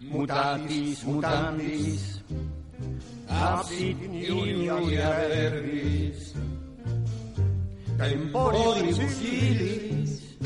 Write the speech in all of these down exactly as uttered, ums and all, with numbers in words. Mutatis mutandis, absit iulia verbis, temporis utilis,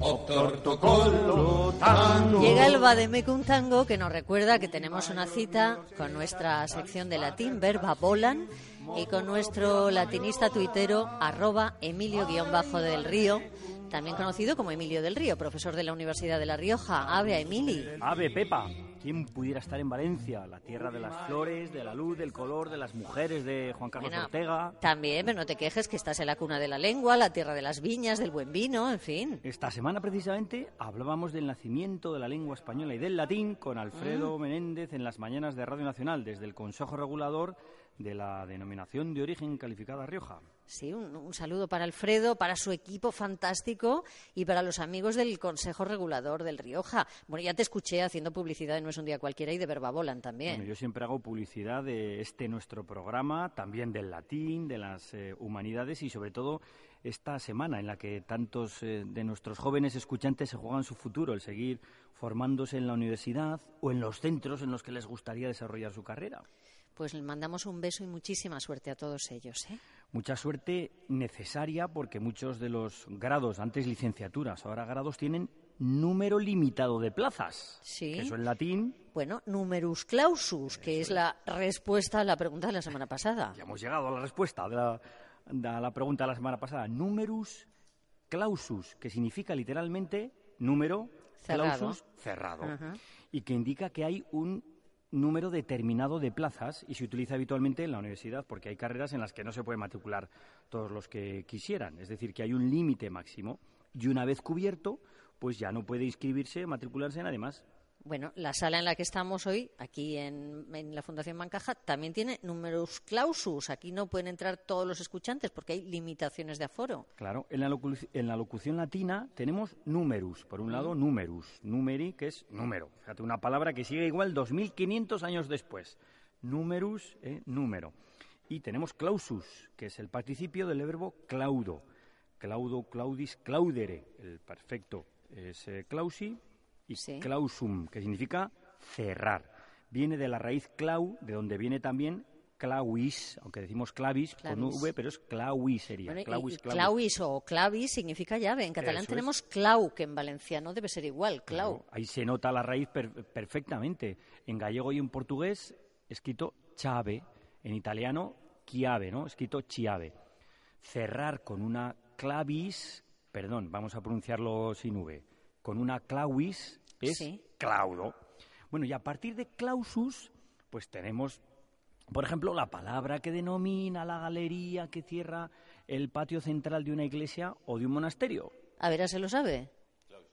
obtorto collo tango. Llega el Vademecum Tango, que nos recuerda que tenemos una cita con nuestra sección de latín, Verba Volant, y con nuestro latinista tuitero, arroba Emilio del Río, también conocido como Emilio del Río, profesor de la Universidad de La Rioja. Ave a Emili. Ave Pepa. ¿Quién pudiera estar en Valencia? La tierra de las flores, de la luz, del color, de las mujeres, de Juan Carlos bueno, Ortega. También, pero no te quejes que estás en la cuna de la lengua, la tierra de las viñas, del buen vino, en fin. Esta semana precisamente hablábamos del nacimiento de la lengua española y del latín con Alfredo mm. Menéndez en las mañanas de Radio Nacional, desde el Consejo Regulador de la Denominación de Origen Calificada Rioja. Sí, un, un saludo para Alfredo, para su equipo fantástico y para los amigos del Consejo Regulador del Rioja. Bueno, ya te escuché haciendo publicidad de No es un día cualquiera y de Verba Volant también. Bueno, yo siempre hago publicidad de este nuestro programa, también del latín, de las eh, humanidades y sobre todo esta semana en la que tantos eh, de nuestros jóvenes escuchantes se juegan su futuro, el seguir formándose en la universidad o en los centros en los que les gustaría desarrollar su carrera. Pues les mandamos un beso y muchísima suerte a todos ellos, ¿eh? Mucha suerte necesaria porque muchos de los grados, antes licenciaturas, ahora grados, tienen número limitado de plazas. Sí. Que eso en latín. Bueno, numerus clausus, eso que es, es la respuesta a la pregunta de la semana pasada. Ya hemos llegado a la respuesta de la, de la pregunta de la semana pasada. Numerus clausus, que significa literalmente número cerrado. Clausus cerrado. Uh-huh. Y que indica que hay un número determinado de plazas y se utiliza habitualmente en la universidad porque hay carreras en las que no se puede matricular todos los que quisieran. Es decir, que hay un límite máximo y una vez cubierto, pues ya no puede inscribirse, matricularse en nadie más. Bueno, la sala en la que estamos hoy, aquí en, en la Fundación Bancaja, también tiene numerus clausus. Aquí no pueden entrar todos los escuchantes porque hay limitaciones de aforo. Claro, en la, locu- en la locución latina tenemos numerus. Por un lado, numerus. Numeri, que es número. Fíjate, una palabra que sigue igual dos mil quinientos años después. Numerus, eh, número. Y tenemos clausus, que es el participio del verbo claudo. Claudo, claudis, claudere. El perfecto es eh, clausi. Y sí. Clausum, que significa cerrar. Viene de la raíz clau, de donde viene también clavis, aunque decimos clavis, clavis. Con V, pero es clavis sería. Bueno, clavis, y, clavis. Clavis o clavis significa llave. En catalán Eso tenemos es. Clau, que en valenciano debe ser igual, clau. Claro, ahí se nota la raíz per- perfectamente. En gallego y en portugués, escrito chave. En italiano, chiave, ¿no? Escrito chiave. Cerrar con una clavis, perdón, vamos a pronunciarlo sin V, con una clauis, es sí. Claudo. Bueno, y a partir de clausus, pues tenemos, por ejemplo, la palabra que denomina la galería que cierra el patio central de una iglesia o de un monasterio. A ver, ¿a se lo sabe? Claus.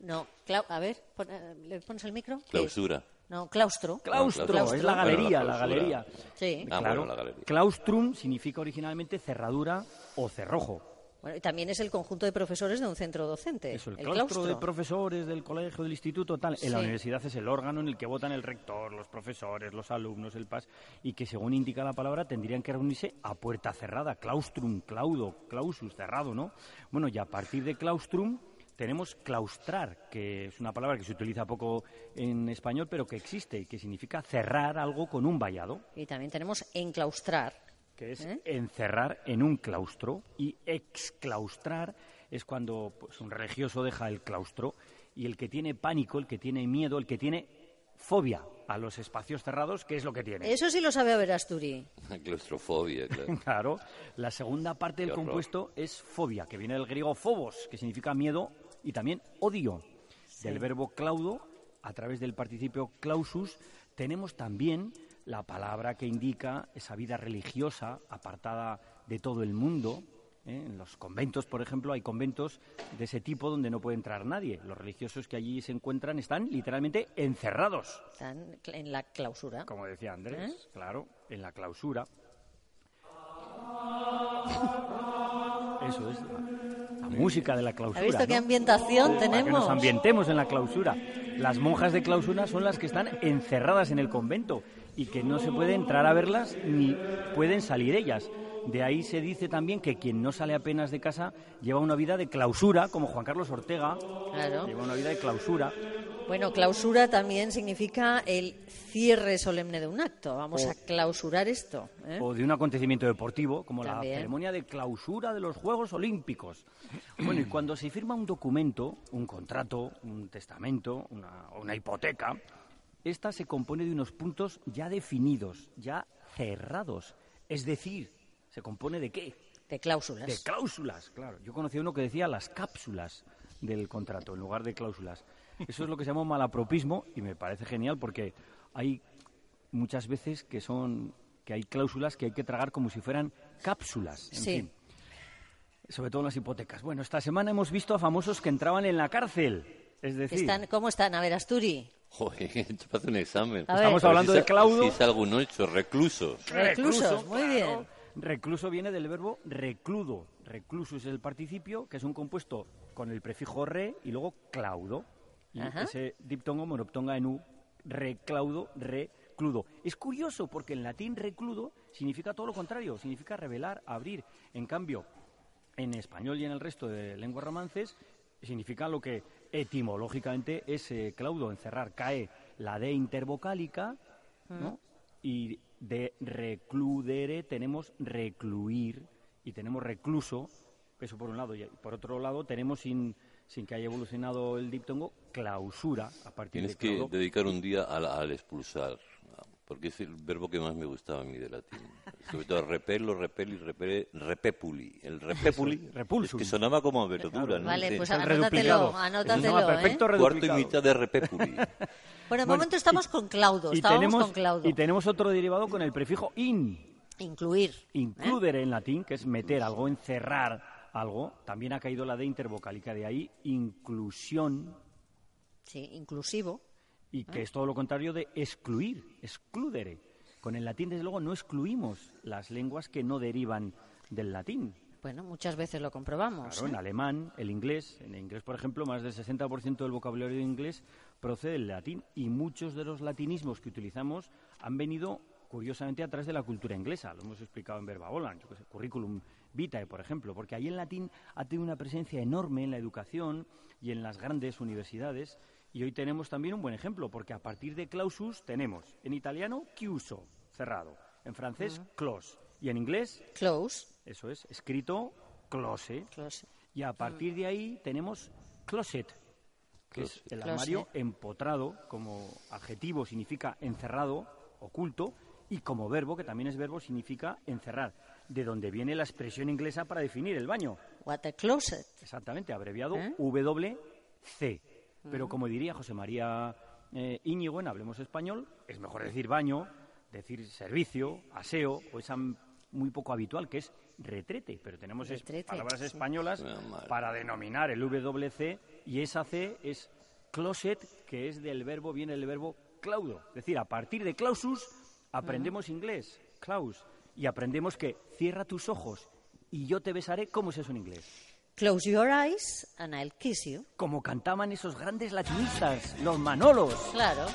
No, clau- a ver, pon- ¿le pones el micro? Clausura. No, claustro. Claustro, no, claustro. Es la galería, bueno, la, la galería. Sí. Ah, claro, bueno, la galería. Claustrum significa originalmente cerradura o cerrojo. Bueno, y también es el conjunto de profesores de un centro docente. Eso, el, el claustro, claustro de profesores del colegio, del instituto, tal. Sí. En la universidad es el órgano en el que votan el rector, los profesores, los alumnos, el P A S, y que según indica la palabra tendrían que reunirse a puerta cerrada. Claustrum, claudo, clausus, cerrado, ¿no? Bueno, y a partir de claustrum tenemos claustrar, que es una palabra que se utiliza poco en español, pero que existe y que significa cerrar algo con un vallado. Y también tenemos enclaustrar, que es ¿Eh? encerrar en un claustro, y exclaustrar es cuando pues, un religioso deja el claustro, y el que tiene pánico, el que tiene miedo, el que tiene fobia a los espacios cerrados, ¿qué es lo que tiene? Eso sí lo sabe Averasturi. Claustrofobia, claro. Claro. La segunda parte del compuesto es fobia, que viene del griego phobos, que significa miedo y también odio. Sí. Del verbo claudo, a través del participio clausus, tenemos también la palabra que indica esa vida religiosa apartada de todo el mundo. ¿Eh? En los conventos, por ejemplo, hay conventos de ese tipo donde no puede entrar nadie. Los religiosos que allí se encuentran están literalmente encerrados. Están en la clausura. Como decía Andrés, ¿eh? Claro, en la clausura. Eso es la, la música de la clausura. ¿Has visto, ¿no?, qué ambientación oh, tenemos? Para que nos ambientemos en la clausura. Las monjas de clausura son las que están encerradas en el convento y que no se puede entrar a verlas ni pueden salir ellas. De ahí se dice también que quien no sale apenas de casa lleva una vida de clausura, como Juan Carlos Ortega, claro. Lleva una vida de clausura. Bueno, clausura también significa el cierre solemne de un acto. Vamos o, a clausurar esto. ¿eh? O de un acontecimiento deportivo, como también. La ceremonia de clausura de los Juegos Olímpicos. Bueno, y cuando se firma un documento, un contrato, un testamento, una, una hipoteca, esta se compone de unos puntos ya definidos, ya cerrados. Es decir, ¿se compone de qué? De cláusulas. De cláusulas, claro. Yo conocí uno que decía las cápsulas del contrato en lugar de cláusulas. Eso es lo que se llama malapropismo y me parece genial porque hay muchas veces que son que hay cláusulas que hay que tragar como si fueran cápsulas. En sí. Fin, sobre todo en las hipotecas. Bueno, esta semana hemos visto a famosos que entraban en la cárcel. Es decir... ¿Están, ¿Cómo están? A ver, Asturi... Joder, esto pasa un examen. A Estamos ver. hablando si de Claudio... Si es algo no hecho, reclusos. Reclusos, reclusos muy claro. bien. Recluso viene del verbo recludo. Recluso es el participio, que es un compuesto con el prefijo re y luego claudo. Y Ajá. ese diptongo, monoptonga en u, reclaudo, recludo. Es curioso porque en latín recludo significa todo lo contrario, significa revelar, abrir. En cambio, en español y en el resto de lenguas romances significa lo que etimológicamente es eh, claudo, encerrar, cae la D intervocálica, mm. ¿no? Y de recludere tenemos recluir y tenemos recluso, eso por un lado, y por otro lado tenemos sin... sin que haya evolucionado el diptongo, clausura. A partir Tienes de que claudo. dedicar un día al, al expulsar, porque es el verbo que más me gustaba a mí de latín. Sobre todo repelo, repeli, repele, repepuli. El repepuli es que sonaba como a verdura. Claro. ¿no? Vale, pues sí. anótatelo, anótatelo. Perfecto, ¿eh? Cuarto y mitad de repepuli. Bueno, de momento estamos y, con claudo, estábamos tenemos, con claudo. Y tenemos otro derivado con el prefijo in. Incluir. Includere ¿eh? en latín, que es meter algo, encerrar. Algo, también ha caído la D intervocálica, de ahí inclusión. Sí, inclusivo. Y que ah. es todo lo contrario de excluir, excludere. Con el latín, desde luego, no excluimos las lenguas que no derivan del latín. Bueno, muchas veces lo comprobamos. Claro, ¿eh? en alemán, el inglés. En el inglés, por ejemplo, más del sesenta por ciento del vocabulario inglés procede del latín. Y muchos de los latinismos que utilizamos han venido, curiosamente, a través de la cultura inglesa. Lo hemos explicado en Verba Volant, currículum vitae, por ejemplo, porque ahí el latín ha tenido una presencia enorme en la educación y en las grandes universidades, y hoy tenemos también un buen ejemplo, porque a partir de clausus tenemos en italiano chiuso, cerrado, en francés uh-huh. close, y en inglés close, eso es, escrito close, close. Y a partir de ahí tenemos closet, que close. es el armario close. empotrado, como adjetivo significa encerrado, oculto, y como verbo, que también es verbo, significa encerrar. De donde viene la expresión inglesa para definir el baño. What a closet. Exactamente, abreviado ¿Eh? doble u ce. Pero uh-huh. como diría José María eh, Íñigo en Hablemos Español, es mejor decir baño, decir servicio, aseo, o esa muy poco habitual que es retrete. Pero tenemos retrete, es, palabras sí. españolas no, para denominar el doble u ce y esa ce es closet, que es del verbo, viene del verbo claudo. Es decir, a partir de clausus aprendemos uh-huh. inglés, claus. Y aprendemos que cierra tus ojos y yo te besaré, ¿cómo es eso en inglés? Close your eyes and I'll kiss you. Como cantaban esos grandes latinistas, los Manolos. Claro.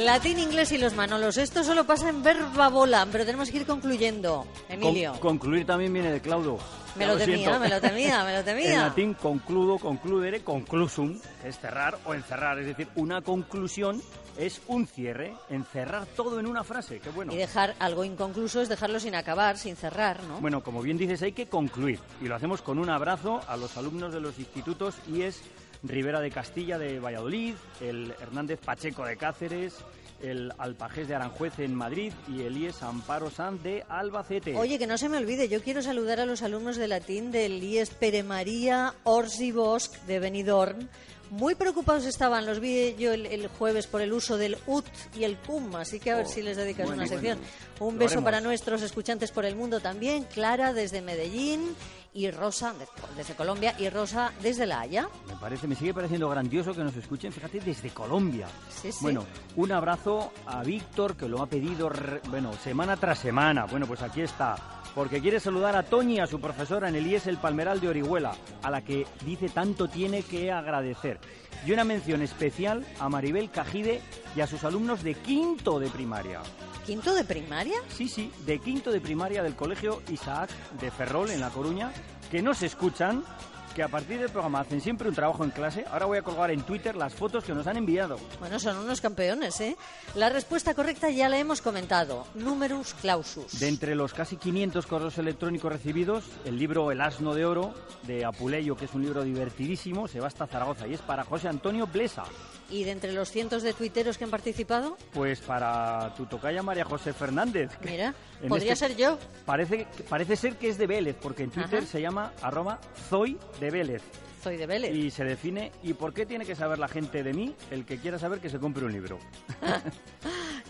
Latín, inglés y los Manolos. Esto solo pasa en Verba Volant, pero tenemos que ir concluyendo, Emilio. Con, concluir también viene de Claudio. Me lo, lo temía, siento. me lo temía, me lo temía. En latín, concludo, concludere, conclusum, es cerrar o encerrar. Es decir, una conclusión es un cierre, encerrar todo en una frase. Qué bueno. Y dejar algo inconcluso es dejarlo sin acabar, sin cerrar, ¿no? Bueno, como bien dices, hay que concluir. Y lo hacemos con un abrazo a los alumnos de los institutos I E S Rivera de Castilla de Valladolid, el Hernández Pacheco de Cáceres, el Alpajés de Aranjuez en Madrid y el I E S Amparo Sanz de Albacete. Oye, que no se me olvide, yo quiero saludar a los alumnos de latín del I E S Pere María Orzibosk de Benidorm. Muy preocupados estaban, los vi yo el, el jueves por el uso del U T y el C U M, así que a oh, ver si les dedicas bueno, una sección. Bueno, un beso haremos. Para nuestros escuchantes por el mundo también, Clara desde Medellín y Rosa desde Colombia y Rosa desde La Haya. Me parece, me sigue pareciendo grandioso que nos escuchen, fíjate, desde Colombia. Sí, sí. Bueno, un abrazo a Víctor que lo ha pedido, re, bueno, semana tras semana. Bueno, pues aquí está. Porque quiere saludar a Toñi, a su profesora en el I E S El Palmeral de Orihuela, a la que dice tanto tiene que agradecer. Y una mención especial a Maribel Cajide y a sus alumnos de quinto de primaria. ¿Quinto de primaria? Sí, sí, de quinto de primaria del Colegio Isaac de Ferrol, en La Coruña, que nos escuchan, que a partir del programa hacen siempre un trabajo en clase. Ahora voy a colgar en Twitter las fotos que nos han enviado. Bueno, son unos campeones, ¿eh? La respuesta correcta ya la hemos comentado. Numerus clausus. De entre los casi quinientos correos electrónicos recibidos, el libro El Asno de Oro, de Apuleyo, que es un libro divertidísimo, se va hasta Zaragoza y es para José Antonio Blesa. ¿Y de entre los cientos de tuiteros que han participado? Pues para tu tocaya María José Fernández. Mira, podría este... ser yo. Parece, parece ser que es de Vélez, porque en Twitter Ajá. se llama arroba Zoy de Vélez. Soy de Vélez. Y se define, ¿y por qué tiene que saber la gente de mí? El que quiera saber que se compre un libro.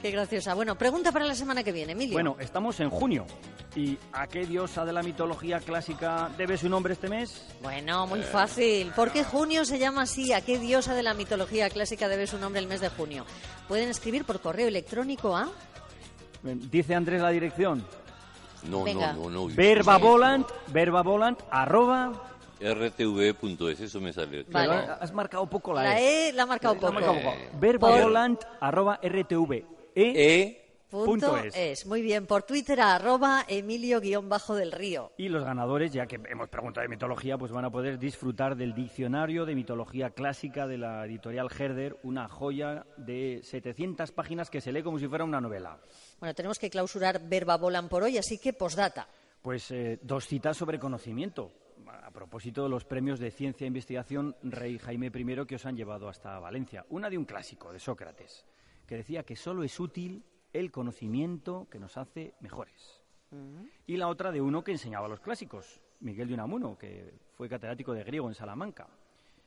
Qué graciosa. Bueno, pregunta para la semana que viene, Emilio. Bueno, estamos en junio. ¿Y a qué diosa de la mitología clásica debe su nombre este mes? Bueno, muy eh... fácil. ¿Por qué junio se llama así? ¿A qué diosa de la mitología clásica debe su nombre el mes de junio? Pueden escribir por correo electrónico a... Dice Andrés la dirección. No, Venga. no, no. no. Verba Volant, Verba Volant, arroba... R T V punto es, eso me sale. Vale. Has marcado poco la E. La E la ha marcado poco. Eh. Verbavolant arroba rtv. E. e. Punto es. es. Muy bien, por Twitter a arroba Emilio guión bajo del Río. Y los ganadores, ya que hemos preguntado de mitología, pues van a poder disfrutar del diccionario de mitología clásica de la editorial Herder, una joya de setecientas páginas que se lee como si fuera una novela. Bueno, tenemos que clausurar Verbavolant por hoy, así que postdata. Pues eh, dos citas sobre conocimiento. A propósito de los premios de Ciencia e Investigación Rey Jaime primero que os han llevado hasta Valencia. Una de un clásico, de Sócrates, que decía que solo es útil el conocimiento que nos hace mejores. Uh-huh. Y la otra de uno que enseñaba los clásicos, Miguel de Unamuno, que fue catedrático de griego en Salamanca.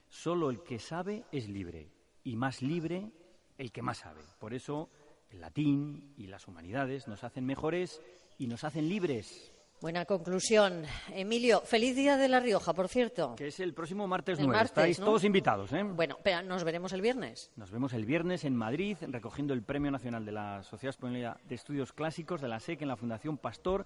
Solo el que sabe es libre, y más libre el que más sabe. Por eso el latín y las humanidades nos hacen mejores y nos hacen libres. Buena conclusión. Emilio, feliz día de La Rioja, por cierto. Que es el próximo martes el nueve. Martes, Estáis ¿no? todos invitados, ¿eh? Bueno, pero nos veremos el viernes. Nos vemos el viernes en Madrid, recogiendo el Premio Nacional de la Sociedad Española de Estudios Clásicos de la S E C en la Fundación Pastor,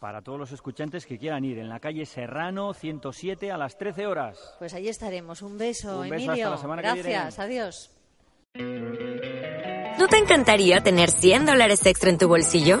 para todos los escuchantes que quieran ir, en la calle Serrano ciento siete a las trece horas. Pues ahí estaremos. Un beso, Un beso Emilio. Hasta la semana Gracias, que viene. Gracias, adiós. ¿No te encantaría tener cien dólares extra en tu bolsillo?